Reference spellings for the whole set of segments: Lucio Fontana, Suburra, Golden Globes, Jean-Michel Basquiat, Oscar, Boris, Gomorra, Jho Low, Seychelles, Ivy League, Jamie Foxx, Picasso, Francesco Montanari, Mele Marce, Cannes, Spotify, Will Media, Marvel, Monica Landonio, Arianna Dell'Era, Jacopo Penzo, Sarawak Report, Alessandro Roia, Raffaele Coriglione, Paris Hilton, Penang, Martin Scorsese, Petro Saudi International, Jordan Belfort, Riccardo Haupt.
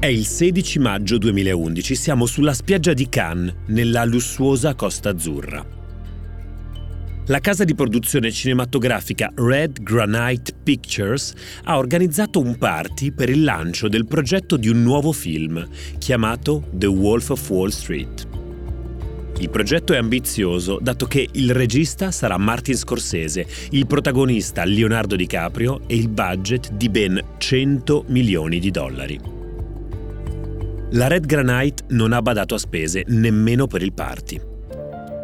È il 16 maggio 2011, siamo sulla spiaggia di Cannes, nella lussuosa Costa Azzurra. La casa di produzione cinematografica Red Granite Pictures ha organizzato un party per il lancio del progetto di un nuovo film, chiamato The Wolf of Wall Street. Il progetto è ambizioso, dato che il regista sarà Martin Scorsese, il protagonista Leonardo DiCaprio e il budget di ben $100 milioni. La Red Granite non ha badato a spese, nemmeno per il party.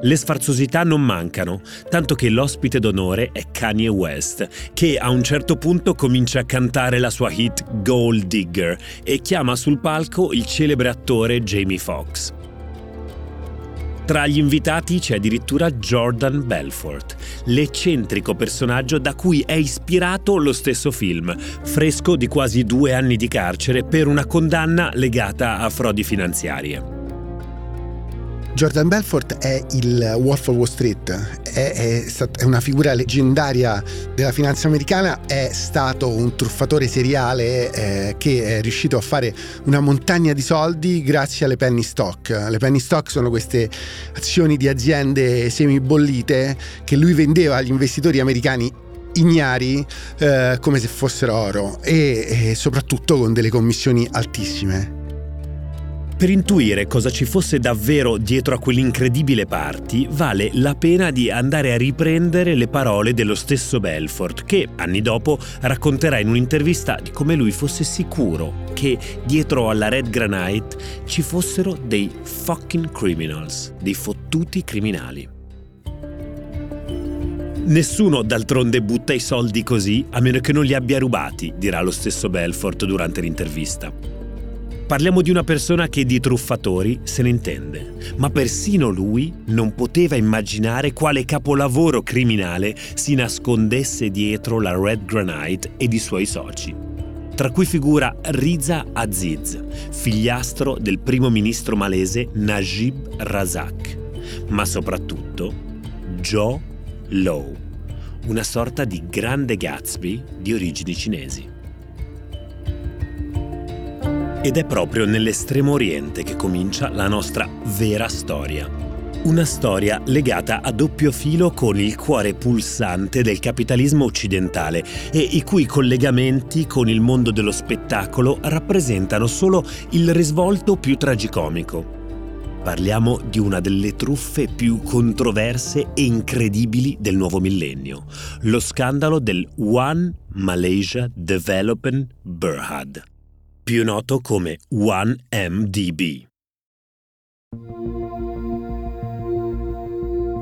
Le sfarzosità non mancano, tanto che l'ospite d'onore è Kanye West, che a un certo punto comincia a cantare la sua hit Gold Digger e chiama sul palco il celebre attore Jamie Foxx. Tra gli invitati c'è addirittura Jordan Belfort, l'eccentrico personaggio da cui è ispirato lo stesso film, fresco di quasi 2 anni di carcere per una condanna legata a frodi finanziarie. Jordan Belfort è il Wolf of Wall Street, è una figura leggendaria della finanza americana, è stato un truffatore seriale che è riuscito a fare una montagna di soldi grazie alle penny stock. Le penny stock sono queste azioni di aziende semibollite che lui vendeva agli investitori americani ignari come se fossero oro e soprattutto con delle commissioni altissime. Per intuire cosa ci fosse davvero dietro a quell'incredibile party, vale la pena di andare a riprendere le parole dello stesso Belfort, che anni dopo racconterà in un'intervista di come lui fosse sicuro che dietro alla Red Granite ci fossero dei fucking criminals, dei fottuti criminali. Nessuno d'altronde butta i soldi così, a meno che non li abbia rubati, dirà lo stesso Belfort durante l'intervista. Parliamo di una persona che di truffatori se ne intende, ma persino lui non poteva immaginare quale capolavoro criminale si nascondesse dietro la Red Granite ed i suoi soci, tra cui figura Riza Aziz, figliastro del primo ministro malese Najib Razak, ma soprattutto Jho Low, una sorta di grande Gatsby di origini cinesi. Ed è proprio nell'Estremo Oriente che comincia la nostra vera storia. Una storia legata a doppio filo con il cuore pulsante del capitalismo occidentale e i cui collegamenti con il mondo dello spettacolo rappresentano solo il risvolto più tragicomico. Parliamo di una delle truffe più controverse e incredibili del nuovo millennio, lo scandalo del 1 Malaysia Development Berhad, più noto come 1MDB.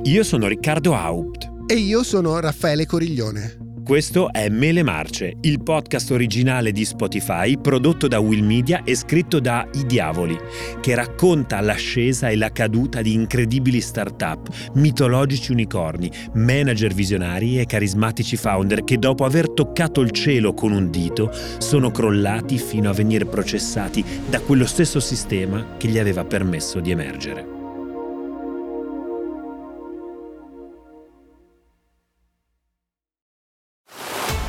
Io sono Riccardo Haupt. E io sono Raffaele Coriglione. Questo è Mele Marce, il podcast originale di Spotify prodotto da Will Media e scritto da I Diavoli, che racconta l'ascesa e la caduta di incredibili start-up, mitologici unicorni, manager visionari e carismatici founder che dopo aver toccato il cielo con un dito sono crollati fino a venire processati da quello stesso sistema che gli aveva permesso di emergere.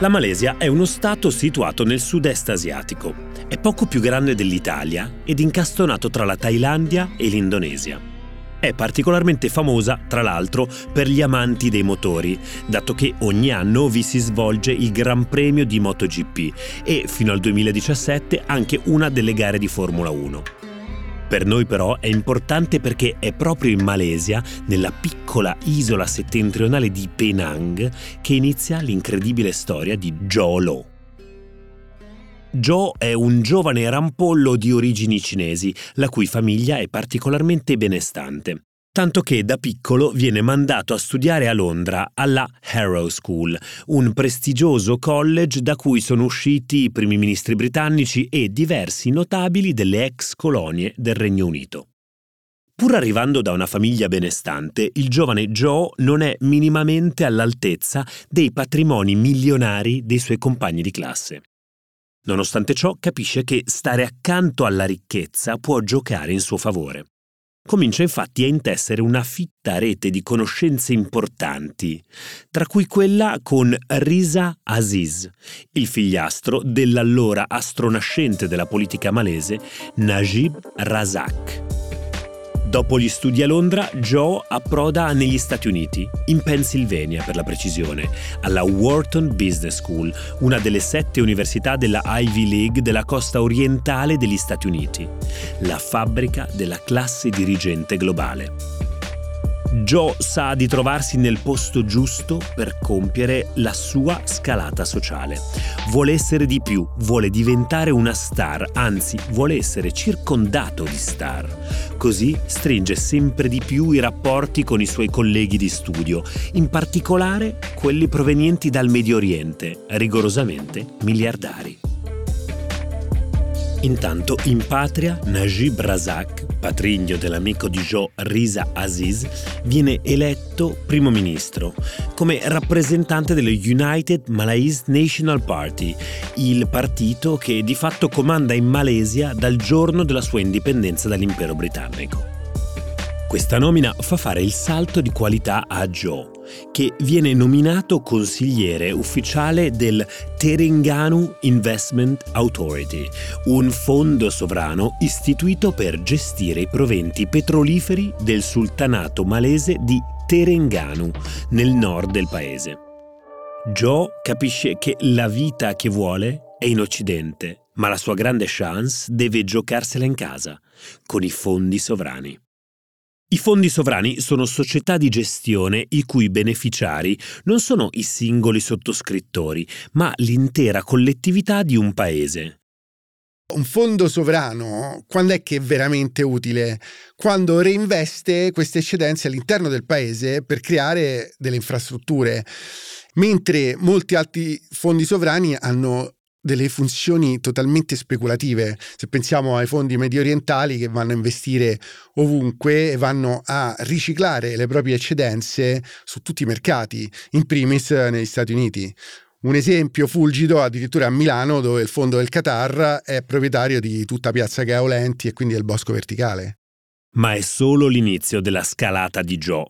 La Malesia è uno stato situato nel sud-est asiatico. È poco più grande dell'Italia ed incastonato tra la Thailandia e l'Indonesia. È particolarmente famosa, tra l'altro, per gli amanti dei motori, dato che ogni anno vi si svolge il Gran Premio di MotoGP e, fino al 2017, anche una delle gare di Formula 1. Per noi però è importante perché è proprio in Malesia, nella piccola isola settentrionale di Penang, che inizia l'incredibile storia di Jho Low. Jho è un giovane rampollo di origini cinesi, la cui famiglia è particolarmente benestante. tanto che da piccolo viene mandato a studiare a Londra alla Harrow School, un prestigioso college da cui sono usciti i primi ministri britannici e diversi notabili delle ex colonie del Regno Unito. Pur arrivando da una famiglia benestante, il giovane Jho non è minimamente all'altezza dei patrimoni milionari dei suoi compagni di classe. Nonostante ciò, capisce che stare accanto alla ricchezza può giocare in suo favore. Comincia infatti a intessere una fitta rete di conoscenze importanti, tra cui quella con Riza Aziz, il figliastro dell'allora astronascente della politica malese Najib Razak. Dopo gli studi a Londra, Jho approda negli Stati Uniti, in Pennsylvania per la precisione, alla Wharton Business School, una delle 7 università della Ivy League della costa orientale degli Stati Uniti, la fabbrica della classe dirigente globale. Jho sa di trovarsi nel posto giusto per compiere la sua scalata sociale. Vuole essere di più, vuole diventare una star, anzi vuole essere circondato di star. Così stringe sempre di più i rapporti con i suoi colleghi di studio, in particolare quelli provenienti dal Medio Oriente, rigorosamente miliardari. Intanto in patria Najib Razak, patrigno dell'amico di Jho Riza Aziz, viene eletto primo ministro come rappresentante dello United Malays National Party, il partito che di fatto comanda in Malesia dal giorno della sua indipendenza dall'impero britannico. Questa nomina fa fare il salto di qualità a Jho, che viene nominato consigliere ufficiale del Terengganu Investment Authority, un fondo sovrano istituito per gestire i proventi petroliferi del sultanato malese di Terengganu, nel nord del paese. Jho capisce che la vita che vuole è in Occidente, ma la sua grande chance deve giocarsela in casa, con i fondi sovrani. I fondi sovrani sono società di gestione i cui beneficiari non sono i singoli sottoscrittori, ma l'intera collettività di un paese. Un fondo sovrano, quando è che è veramente utile? Quando reinveste queste eccedenze all'interno del paese per creare delle infrastrutture, mentre molti altri fondi sovrani hanno delle funzioni totalmente speculative. Se pensiamo ai fondi mediorientali che vanno a investire ovunque e vanno a riciclare le proprie eccedenze su tutti i mercati, in primis negli Stati Uniti. Un esempio fulgido addirittura a Milano, dove il fondo del Qatar è proprietario di tutta Piazza Gaolenti e quindi del Bosco Verticale. Ma è solo l'inizio della scalata di Jho.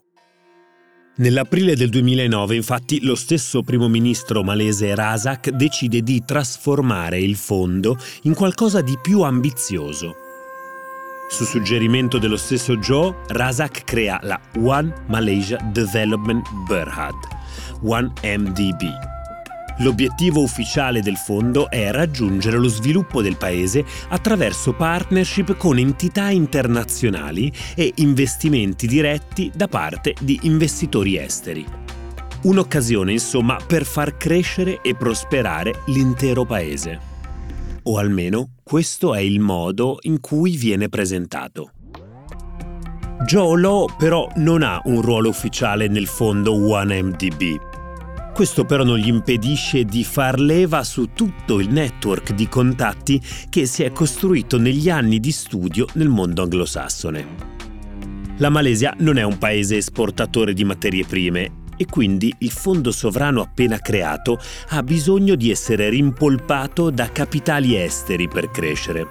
Nell'aprile del 2009, infatti, lo stesso primo ministro malese Razak decide di trasformare il fondo in qualcosa di più ambizioso. Su suggerimento dello stesso Jho, Razak crea la 1 Malaysia Development Berhad, 1MDB. L'obiettivo ufficiale del fondo è raggiungere lo sviluppo del paese attraverso partnership con entità internazionali e investimenti diretti da parte di investitori esteri. Un'occasione, insomma, per far crescere e prosperare l'intero paese. O almeno questo è il modo in cui viene presentato. Jho Low però non ha un ruolo ufficiale nel fondo 1MDB. Questo però non gli impedisce di far leva su tutto il network di contatti che si è costruito negli anni di studio nel mondo anglosassone. La Malesia non è un paese esportatore di materie prime e quindi il fondo sovrano appena creato ha bisogno di essere rimpolpato da capitali esteri per crescere.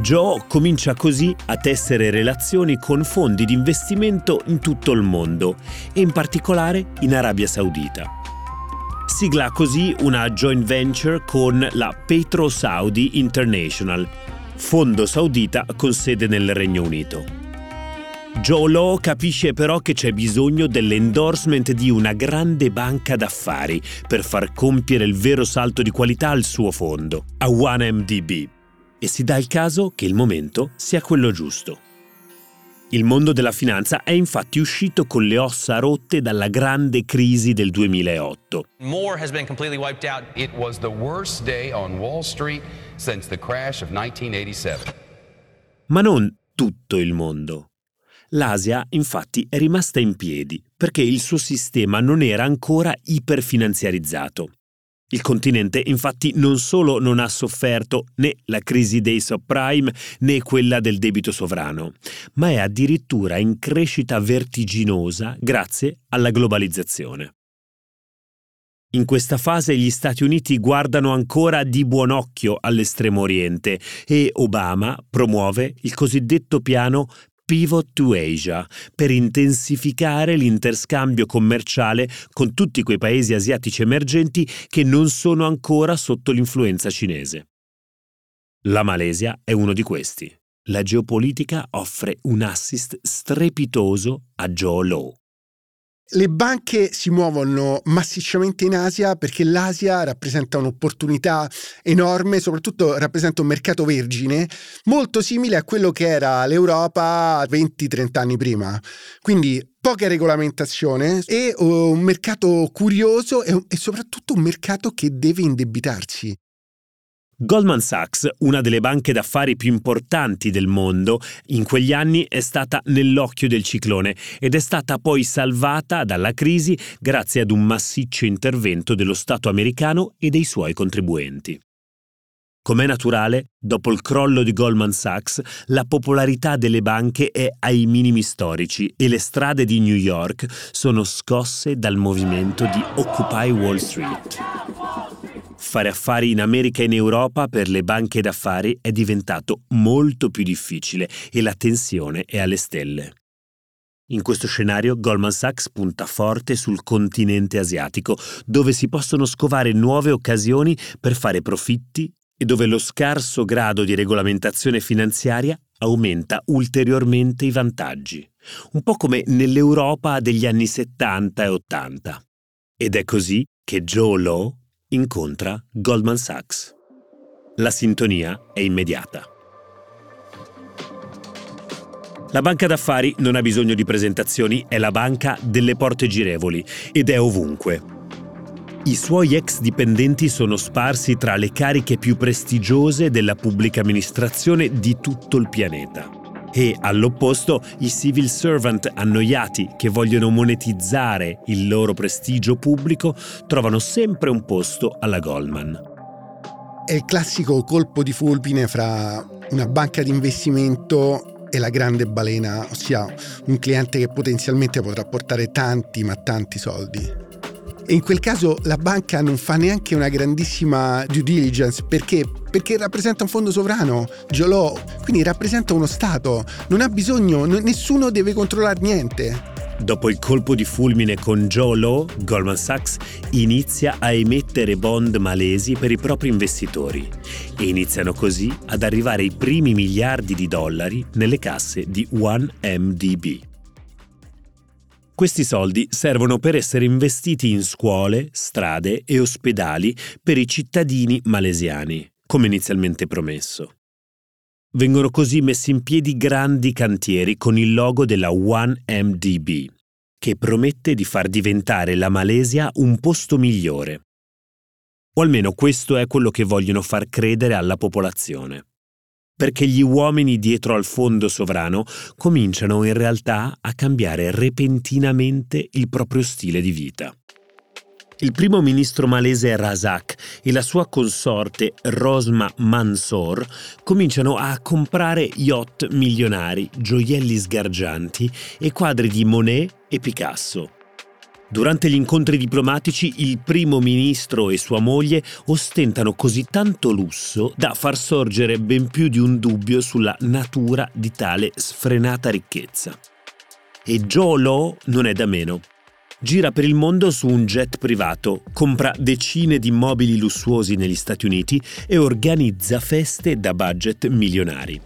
Jho comincia così a tessere relazioni con fondi di investimento in tutto il mondo e in particolare in Arabia Saudita. Sigla così una joint venture con la Petro Saudi International, fondo saudita con sede nel Regno Unito. Jho Low capisce però che c'è bisogno dell'endorsement di una grande banca d'affari per far compiere il vero salto di qualità al suo fondo, a 1MDB, e si dà il caso che il momento sia quello giusto. Il mondo della finanza è infatti uscito con le ossa rotte dalla grande crisi del 2008. More has been completely wiped out. It was the worst day on Wall Street since the crash of 1987. Ma non tutto il mondo. L'Asia, infatti, è rimasta in piedi perché il suo sistema non era ancora iperfinanziarizzato. Il continente, infatti, non solo non ha sofferto né la crisi dei subprime né quella del debito sovrano, ma è addirittura in crescita vertiginosa grazie alla globalizzazione. In questa fase gli Stati Uniti guardano ancora di buon occhio all'Estremo Oriente e Obama promuove il cosiddetto piano Pivot to Asia per intensificare l'interscambio commerciale con tutti quei paesi asiatici emergenti che non sono ancora sotto l'influenza cinese. La Malesia è uno di questi. La geopolitica offre un assist strepitoso a Jho Low. Le banche si muovono massicciamente in Asia perché l'Asia rappresenta un'opportunità enorme, soprattutto rappresenta un mercato vergine molto simile a quello che era l'Europa 20-30 anni prima. Quindi poca regolamentazione e un mercato curioso e soprattutto un mercato che deve indebitarsi. Goldman Sachs, una delle banche d'affari più importanti del mondo, in quegli anni è stata nell'occhio del ciclone ed è stata poi salvata dalla crisi grazie ad un massiccio intervento dello Stato americano e dei suoi contribuenti. Com'è naturale, dopo il crollo di Goldman Sachs, la popolarità delle banche è ai minimi storici e le strade di New York sono scosse dal movimento di Occupy Wall Street. Fare affari in America e in Europa per le banche d'affari è diventato molto più difficile e la tensione è alle stelle. In questo scenario Goldman Sachs punta forte sul continente asiatico, dove si possono scovare nuove occasioni per fare profitti e dove lo scarso grado di regolamentazione finanziaria aumenta ulteriormente i vantaggi, un po' come nell'Europa degli anni 70 e 80. Ed è così che Jho Low incontra Goldman Sachs. La sintonia è immediata. La banca d'affari non ha bisogno di presentazioni, è la banca delle porte girevoli ed è ovunque. I suoi ex dipendenti sono sparsi tra le cariche più prestigiose della pubblica amministrazione di tutto il pianeta. E all'opposto i civil servant annoiati che vogliono monetizzare il loro prestigio pubblico trovano sempre un posto alla Goldman. È il classico colpo di fulmine fra una banca di investimento e la grande balena, ossia un cliente che potenzialmente potrà portare tanti ma tanti soldi. E in quel caso la banca non fa neanche una grandissima due diligence, perché rappresenta un fondo sovrano, Jho Low, quindi rappresenta uno Stato, non ha bisogno, nessuno deve controllare niente. Dopo il colpo di fulmine con Jho Low, Goldman Sachs inizia a emettere bond malesi per i propri investitori e iniziano così ad arrivare i primi miliardi di dollari nelle casse di 1MDB. Questi soldi servono per essere investiti in scuole, strade e ospedali per i cittadini malesiani, come inizialmente promesso. Vengono così messi in piedi grandi cantieri con il logo della 1MDB, che promette di far diventare la Malesia un posto migliore. O almeno questo è quello che vogliono far credere alla popolazione. Perché gli uomini dietro al fondo sovrano cominciano in realtà a cambiare repentinamente il proprio stile di vita. Il primo ministro malese Razak e la sua consorte Rosma Mansour cominciano a comprare yacht milionari, gioielli sgargianti e quadri di Monet e Picasso. Durante gli incontri diplomatici, il primo ministro e sua moglie ostentano così tanto lusso da far sorgere ben più di un dubbio sulla natura di tale sfrenata ricchezza. E Jho Low non è da meno. Gira per il mondo su un jet privato, compra decine di mobili lussuosi negli Stati Uniti e organizza feste da budget milionari.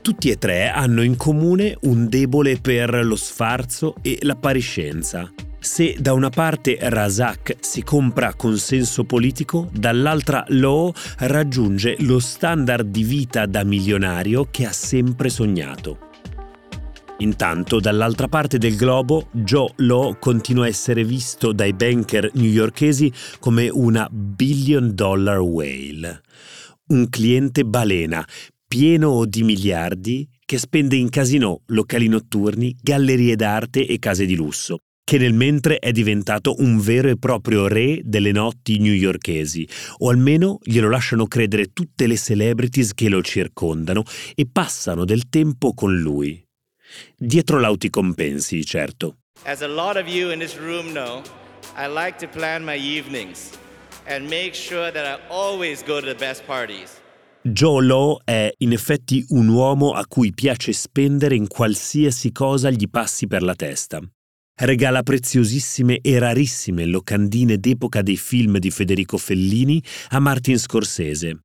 Tutti e tre hanno in comune un debole per lo sfarzo e l'appariscenza. Se da una parte Razak si compra consenso politico, dall'altra Low raggiunge lo standard di vita da milionario che ha sempre sognato. Intanto, dall'altra parte del globo, Jho Low continua a essere visto dai banker newyorkesi come una billion dollar whale, un cliente balena, pieno di miliardi che spende in casinò, locali notturni, gallerie d'arte e case di lusso, che nel mentre è diventato un vero e proprio re delle notti newyorkesi, o almeno glielo lasciano credere tutte le celebrities che lo circondano e passano del tempo con lui. Dietro lauti compensi, certo. As a lot of you in this room know, I like to plan my evenings and make sure that I always go to the best parties. Jho Low è in effetti un uomo a cui piace spendere in qualsiasi cosa gli passi per la testa. Regala preziosissime e rarissime locandine d'epoca dei film di Federico Fellini a Martin Scorsese.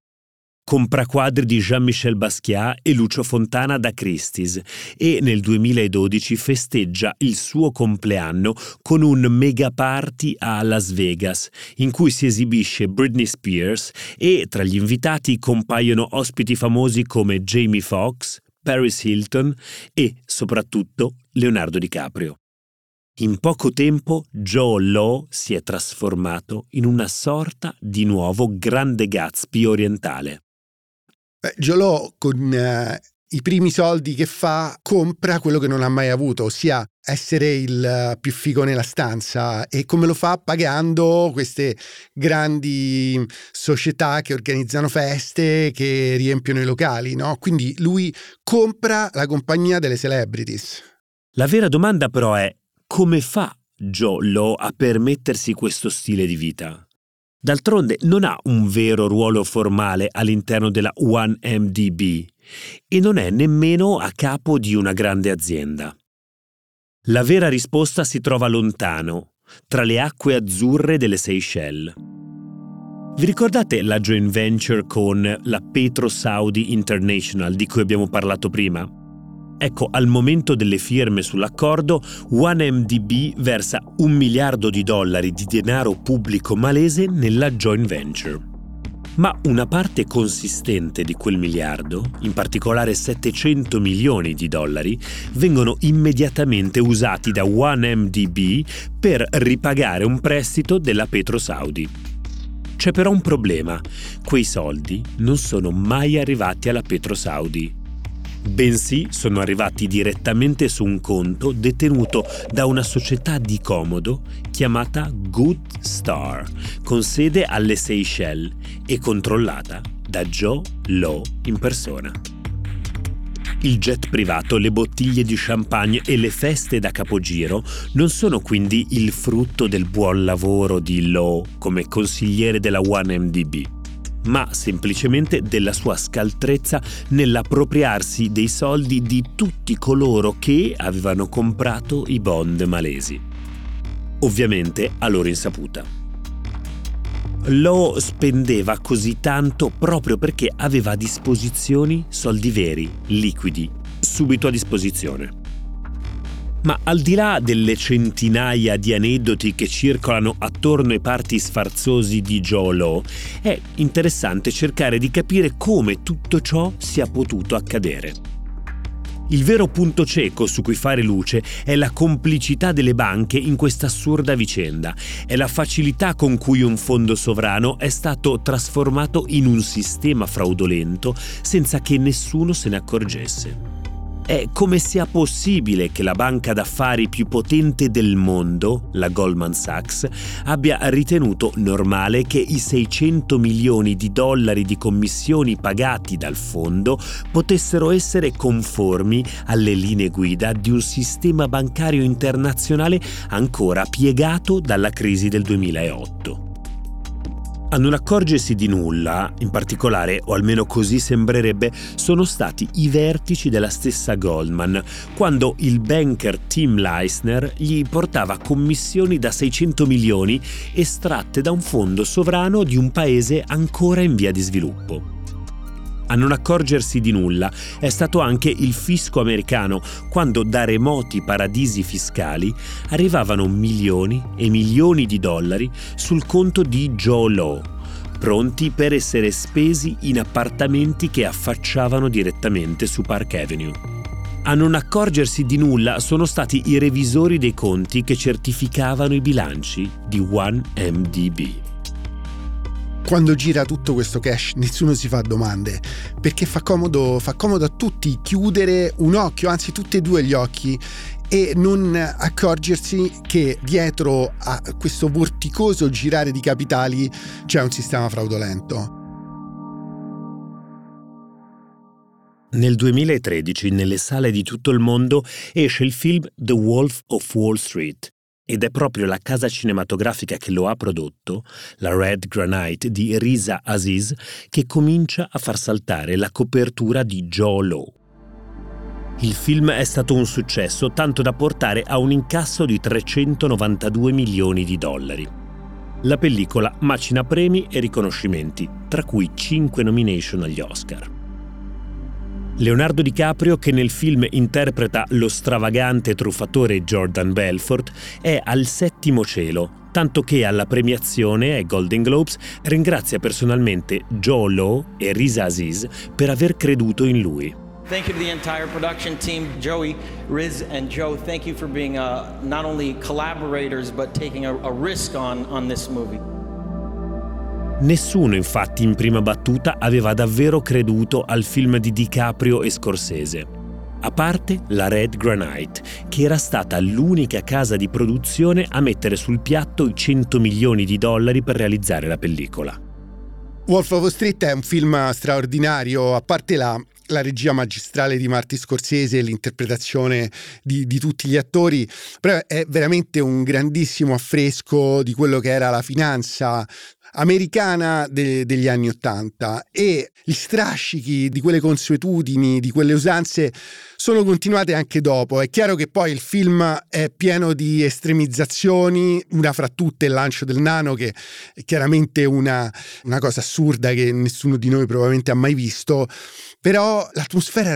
Compra quadri di Jean-Michel Basquiat e Lucio Fontana da Christie's e nel 2012 festeggia il suo compleanno con un mega party a Las Vegas in cui si esibisce Britney Spears e tra gli invitati compaiono ospiti famosi come Jamie Foxx, Paris Hilton e soprattutto Leonardo DiCaprio. In poco tempo Jho Low si è trasformato in una sorta di nuovo Grande Gatsby orientale. Jho Low con i primi soldi che fa compra quello che non ha mai avuto, ossia essere il più figo nella stanza. E come lo fa? Pagando queste grandi società che organizzano feste, che riempiono i locali, no? Quindi lui compra la compagnia delle celebrities. La vera domanda però è: come fa Jho Low a permettersi questo stile di vita? D'altronde non ha un vero ruolo formale all'interno della 1MDB e non è nemmeno a capo di una grande azienda. La vera risposta si trova lontano, tra le acque azzurre delle Seychelles. Vi ricordate la joint venture con la Petro Saudi International di cui abbiamo parlato prima? Ecco, al momento delle firme sull'accordo, 1MDB versa $1 miliardo di denaro pubblico malese nella joint venture. Ma una parte consistente di quel miliardo, in particolare $700 milioni, vengono immediatamente usati da 1MDB per ripagare un prestito della Petro Saudi. C'è però un problema: quei soldi non sono mai arrivati alla Petro Saudi, bensì sono arrivati direttamente su un conto detenuto da una società di comodo chiamata Good Star, con sede alle Seychelles e controllata da Jho Low in persona. Il jet privato, le bottiglie di champagne e le feste da capogiro non sono quindi il frutto del buon lavoro di Low come consigliere della 1MDB, ma semplicemente della sua scaltrezza nell'appropriarsi dei soldi di tutti coloro che avevano comprato i bond malesi, ovviamente a loro insaputa. Low spendeva così tanto proprio perché aveva a disposizione soldi veri, liquidi, subito a disposizione. Ma al di là delle centinaia di aneddoti che circolano attorno ai party sfarzosi di Jho Low, è interessante cercare di capire come tutto ciò sia potuto accadere. Il vero punto cieco su cui fare luce è la complicità delle banche in questa assurda vicenda, è la facilità con cui un fondo sovrano è stato trasformato in un sistema fraudolento senza che nessuno se ne accorgesse. È come sia possibile che la banca d'affari più potente del mondo, la Goldman Sachs, abbia ritenuto normale che i $600 milioni di commissioni pagati dal fondo potessero essere conformi alle linee guida di un sistema bancario internazionale ancora piegato dalla crisi del 2008. A non accorgersi di nulla, in particolare, o almeno così sembrerebbe, sono stati i vertici della stessa Goldman, quando il banker Tim Leissner gli portava commissioni da $600 milioni estratte da un fondo sovrano di un paese ancora in via di sviluppo. A non accorgersi di nulla è stato anche il fisco americano, quando da remoti paradisi fiscali arrivavano milioni e milioni di dollari sul conto di Jho Low, pronti per essere spesi in appartamenti che affacciavano direttamente su Park Avenue. A non accorgersi di nulla sono stati i revisori dei conti che certificavano i bilanci di 1MDB. quando gira tutto questo cash nessuno si fa domande, perché fa comodo a tutti chiudere un occhio, anzi tutti e due gli occhi, e non accorgersi che dietro a questo vorticoso girare di capitali c'è un sistema fraudolento. Nel 2013, nelle sale di tutto il mondo, esce il film The Wolf of Wall Street, ed è proprio la casa cinematografica che lo ha prodotto, la Red Granite di Riza Aziz, che comincia a far saltare la copertura di Jho Low. Il film è stato un successo, tanto da portare a un incasso di $392 milioni. La pellicola macina premi e riconoscimenti, tra cui 5 nomination agli Oscar. Leonardo DiCaprio, che nel film interpreta lo stravagante truffatore Jordan Belfort, è al settimo cielo, tanto che alla premiazione ai Golden Globes ringrazia personalmente Jho Low e Riza Aziz per aver creduto in lui. Thank you to the entire production team, Joey, Riz and Joe. Thank you for being not only collaborators but taking a risk on this movie. Nessuno, infatti, in prima battuta aveva davvero creduto al film di DiCaprio e Scorsese, a parte la Red Granite, che era stata l'unica casa di produzione a mettere sul piatto i $100 milioni per realizzare la pellicola. Wolf of Wall Street è un film straordinario, a parte la regia magistrale di Martin Scorsese e l'interpretazione di tutti gli attori, però è veramente un grandissimo affresco di quello che era la finanza americana degli anni '80, e gli strascichi di quelle consuetudini, di quelle usanze sono continuate anche dopo. È chiaro che poi il film è pieno di estremizzazioni, una fra tutte il lancio del nano, che è chiaramente una cosa assurda che nessuno di noi probabilmente ha mai visto, però l'atmosfera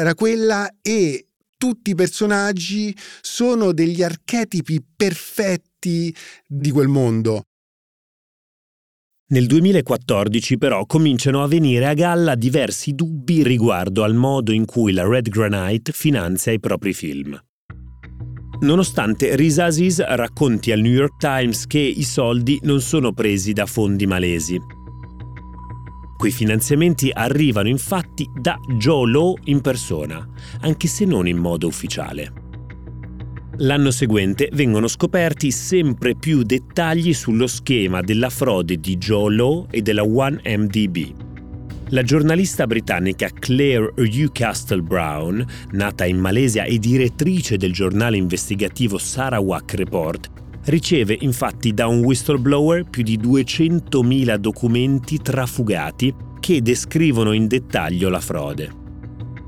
era quella e tutti i personaggi sono degli archetipi perfetti di quel mondo. Nel 2014 però cominciano a venire a galla diversi dubbi riguardo al modo in cui la Red Granite finanzia i propri film. Nonostante Riza Aziz racconti al New York Times che i soldi non sono presi da fondi malesi. Quei finanziamenti arrivano infatti da Jho Low in persona, anche se non in modo ufficiale. L'anno seguente vengono scoperti sempre più dettagli sullo schema della frode di Jho Low e della 1MDB. La giornalista britannica Claire Newcastle Brown, nata in Malesia e direttrice del giornale investigativo Sarawak Report, riceve infatti da un whistleblower più di 200.000 documenti trafugati che descrivono in dettaglio la frode.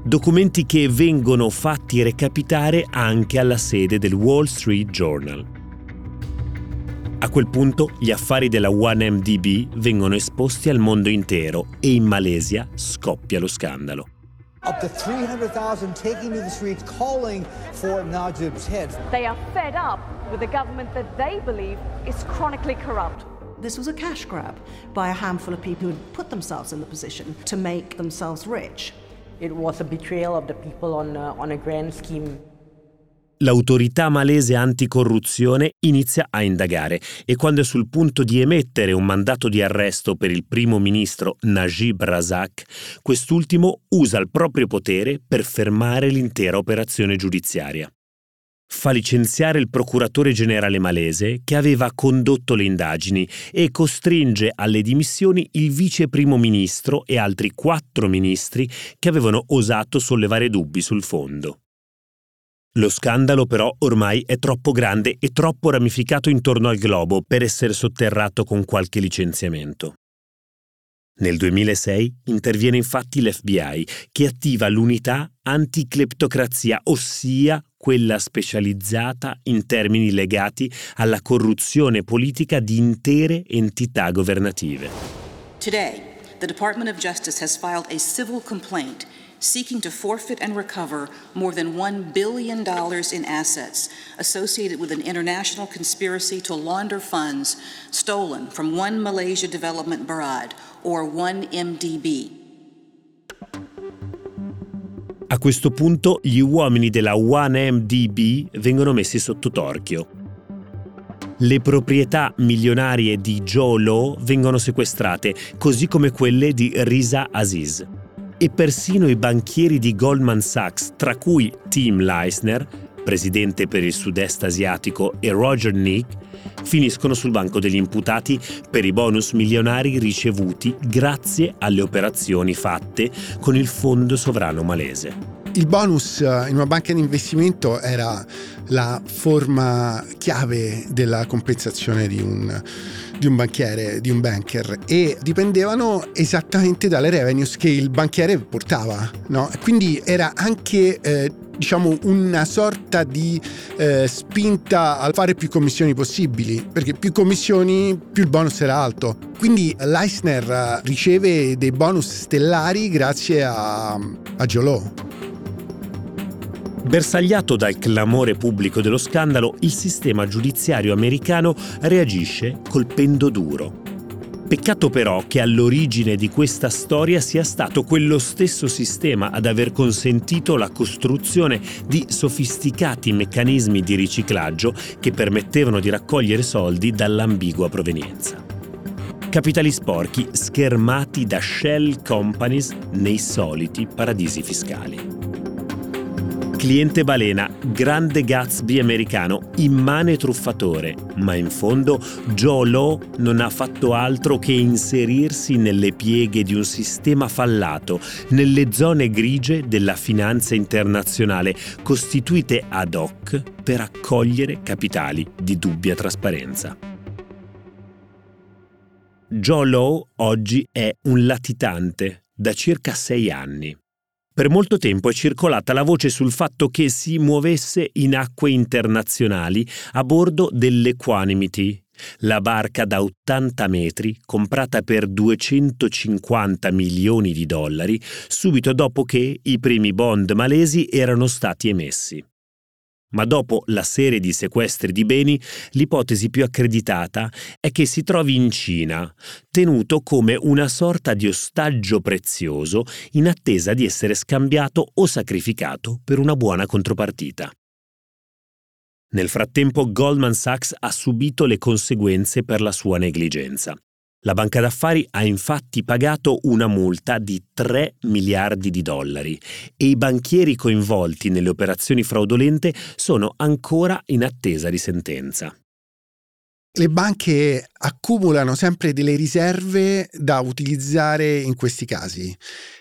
Documenti che vengono fatti recapitare anche alla sede del Wall Street Journal. A quel punto gli affari della 1MDB vengono esposti al mondo intero e in Malesia scoppia lo scandalo. Up to 300,000 taking to the streets calling for Najib's head. They are fed up with a government that they believe is chronically corrupt. This was a cash grab by a handful of people who had put themselves in the position to make themselves rich. It was a betrayal of the people on a grand scheme. L'autorità malese anticorruzione inizia a indagare e quando è sul punto di emettere un mandato di arresto per il primo ministro Najib Razak, quest'ultimo usa il proprio potere per fermare l'intera operazione giudiziaria. Fa licenziare il procuratore generale malese che aveva condotto le indagini e costringe alle dimissioni il vice primo ministro e altri 4 ministri che avevano osato sollevare dubbi sul fondo. Lo scandalo però ormai è troppo grande e troppo ramificato intorno al globo per essere sotterrato con qualche licenziamento. Nel 2006 interviene infatti l'FBI, che attiva l'unità anticleptocrazia, ossia quella specializzata in termini legati alla corruzione politica di intere entità governative. Today, the Department of Justice has filed a civil complaint seeking to forfeit and recover more than $1 billion in assets associated with an international conspiracy to launder funds stolen from 1 Malaysia Development Berhad, or 1MDB. A questo punto gli uomini della 1MDB vengono messi sotto torchio. Le proprietà milionarie di Jho Low vengono sequestrate, così come quelle di Riza Aziz. E persino i banchieri di Goldman Sachs, tra cui Tim Leissner, presidente per il sud-est asiatico, e Roger Nick, finiscono sul banco degli imputati per i bonus milionari ricevuti grazie alle operazioni fatte con il fondo sovrano malese. Il bonus in una banca di investimento era la forma chiave della compensazione di un banchiere, di un banker, e dipendevano esattamente dalle revenues che il banchiere portava, no? Quindi era anche diciamo una sorta di spinta a fare più commissioni possibili, perché più commissioni più il bonus era alto. Quindi Leissner riceve dei bonus stellari grazie a Jho Low. Bersagliato dal clamore pubblico dello scandalo, il sistema giudiziario americano reagisce col pendo duro. Peccato però che all'origine di questa storia sia stato quello stesso sistema ad aver consentito la costruzione di sofisticati meccanismi di riciclaggio che permettevano di raccogliere soldi dall'ambigua provenienza. Capitali sporchi schermati da shell companies nei soliti paradisi fiscali. Cliente balena, grande Gatsby americano, immane truffatore, ma in fondo Jho Low non ha fatto altro che inserirsi nelle pieghe di un sistema fallato, nelle zone grigie della finanza internazionale, costituite ad hoc per accogliere capitali di dubbia trasparenza. Jho Low oggi è un latitante da circa 6 anni. Per molto tempo è circolata la voce sul fatto che si muovesse in acque internazionali a bordo dell'Equanimity, la barca da 80 metri comprata per $250 milioni subito dopo che i primi bond malesi erano stati emessi. Ma dopo la serie di sequestri di beni, l'ipotesi più accreditata è che si trovi in Cina, tenuto come una sorta di ostaggio prezioso in attesa di essere scambiato o sacrificato per una buona contropartita. Nel frattempo Goldman Sachs ha subito le conseguenze per la sua negligenza. La banca d'affari ha infatti pagato una multa di $3 miliardi e i banchieri coinvolti nelle operazioni fraudolente sono ancora in attesa di sentenza. Le banche accumulano sempre delle riserve da utilizzare in questi casi.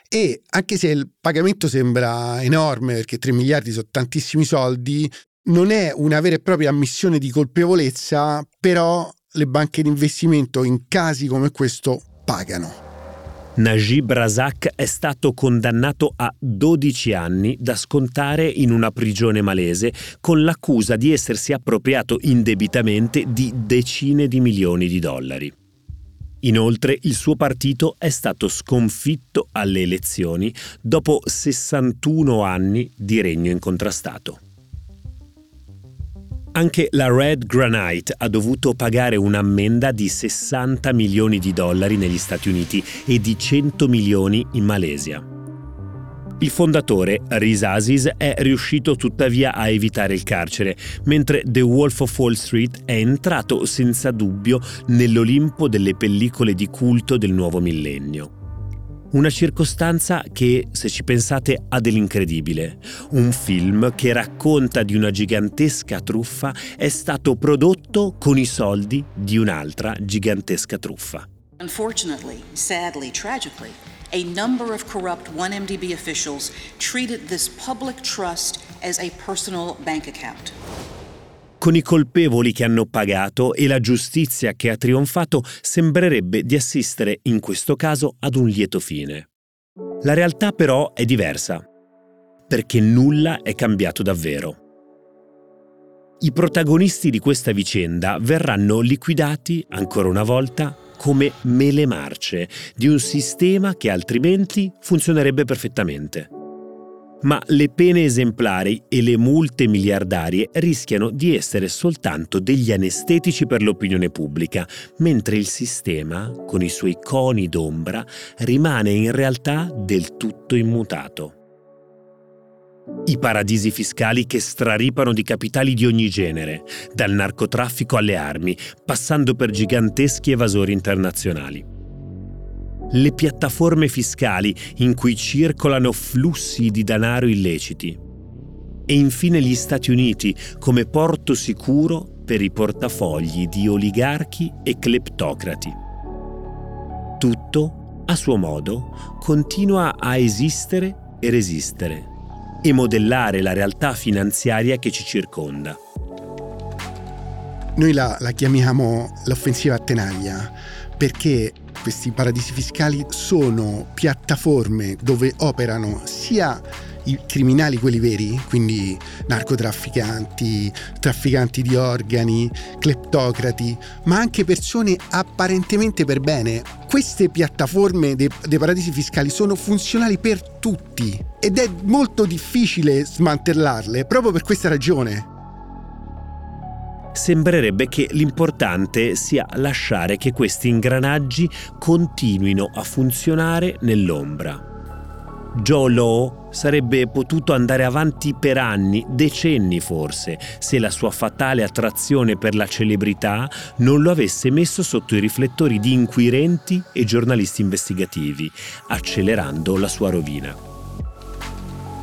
E anche se il pagamento sembra enorme, perché 3 miliardi sono tantissimi soldi, non è una vera e propria ammissione di colpevolezza, però le banche di investimento in casi come questo pagano. Najib Razak è stato condannato a 12 anni da scontare in una prigione malese con l'accusa di essersi appropriato indebitamente di decine di milioni di dollari. Inoltre, il suo partito è stato sconfitto alle elezioni dopo 61 anni di regno incontrastato. Anche la Red Granite ha dovuto pagare un'ammenda di $60 milioni negli Stati Uniti e di $100 milioni in Malesia. Il fondatore, Riza Aziz, è riuscito tuttavia a evitare il carcere, mentre The Wolf of Wall Street è entrato senza dubbio nell'Olimpo delle pellicole di culto del nuovo millennio. Una circostanza che, se ci pensate, ha dell'incredibile. Un film che racconta di una gigantesca truffa è stato prodotto con i soldi di un'altra gigantesca truffa. Unfortunately, sadly, tragically, a number of corrupt 1MDB officials treated this public trust as a personal bank account. Con i colpevoli che hanno pagato e la giustizia che ha trionfato, sembrerebbe di assistere in questo caso ad un lieto fine. La realtà però è diversa, perché nulla è cambiato davvero. I protagonisti di questa vicenda verranno liquidati, ancora una volta, come mele marce di un sistema che altrimenti funzionerebbe perfettamente. Ma le pene esemplari e le multe miliardarie rischiano di essere soltanto degli anestetici per l'opinione pubblica, mentre il sistema, con i suoi coni d'ombra, rimane in realtà del tutto immutato. I paradisi fiscali che straripano di capitali di ogni genere, dal narcotraffico alle armi, passando per giganteschi evasori internazionali. Le piattaforme fiscali in cui circolano flussi di denaro illeciti. E infine gli Stati Uniti come porto sicuro per i portafogli di oligarchi e cleptocrati. Tutto, a suo modo, continua a esistere e resistere e modellare la realtà finanziaria che ci circonda. Noi la chiamiamo l'offensiva a tenaglia, perché questi paradisi fiscali sono piattaforme dove operano sia i criminali, quelli veri, quindi narcotrafficanti, trafficanti di organi, cleptocrati, ma anche persone apparentemente per bene. Queste piattaforme dei paradisi fiscali sono funzionali per tutti ed è molto difficile smantellarle proprio per questa ragione. Sembrerebbe che l'importante sia lasciare che questi ingranaggi continuino a funzionare nell'ombra. Jho Low sarebbe potuto andare avanti per anni, decenni forse, se la sua fatale attrazione per la celebrità non lo avesse messo sotto i riflettori di inquirenti e giornalisti investigativi, accelerando la sua rovina.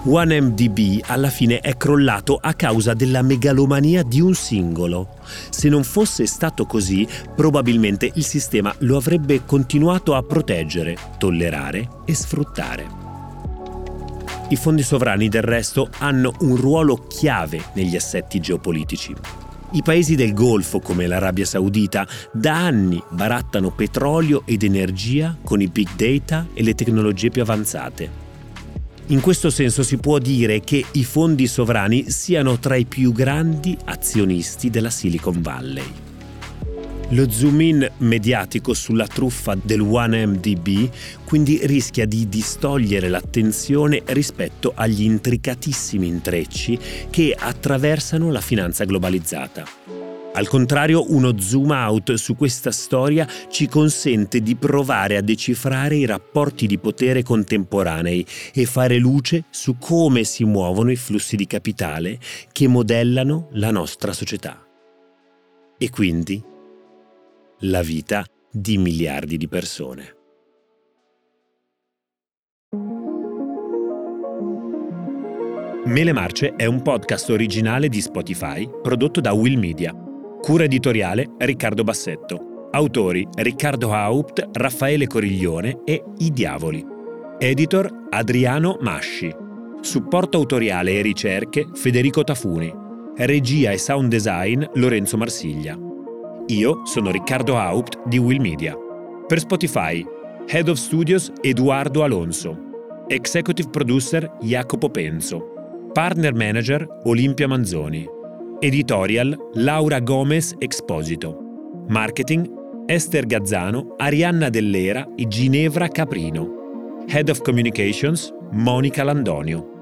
1MDB alla fine è crollato a causa della megalomania di un singolo. Se non fosse stato così, probabilmente il sistema lo avrebbe continuato a proteggere, tollerare e sfruttare. I fondi sovrani, del resto, hanno un ruolo chiave negli assetti geopolitici. I paesi del Golfo, come l'Arabia Saudita, da anni barattano petrolio ed energia con i big data e le tecnologie più avanzate. In questo senso si può dire che i fondi sovrani siano tra i più grandi azionisti della Silicon Valley. Lo zoom in mediatico sulla truffa del 1MDB quindi rischia di distogliere l'attenzione rispetto agli intricatissimi intrecci che attraversano la finanza globalizzata. Al contrario, uno zoom out su questa storia ci consente di provare a decifrare i rapporti di potere contemporanei e fare luce su come si muovono i flussi di capitale che modellano la nostra società. E quindi la vita di miliardi di persone. Mele Marce è un podcast originale di Spotify prodotto da Will Media. Cura editoriale Riccardo Bassetto. Autori Riccardo Haupt, Raffaele Coriglione e I Diavoli. Editor Adriano Masci. Supporto autoriale e ricerche Federico Tafuni. Regia e sound design Lorenzo Marsiglia. Io sono Riccardo Haupt di Will Media. Per Spotify, Head of Studios Eduardo Alonso, Executive Producer Jacopo Penzo, Partner Manager Olimpia Manzoni, Editorial Laura Gomez Exposito, Marketing Esther Gazzano, Arianna Dell'Era e Ginevra Caprino, Head of Communications Monica Landonio.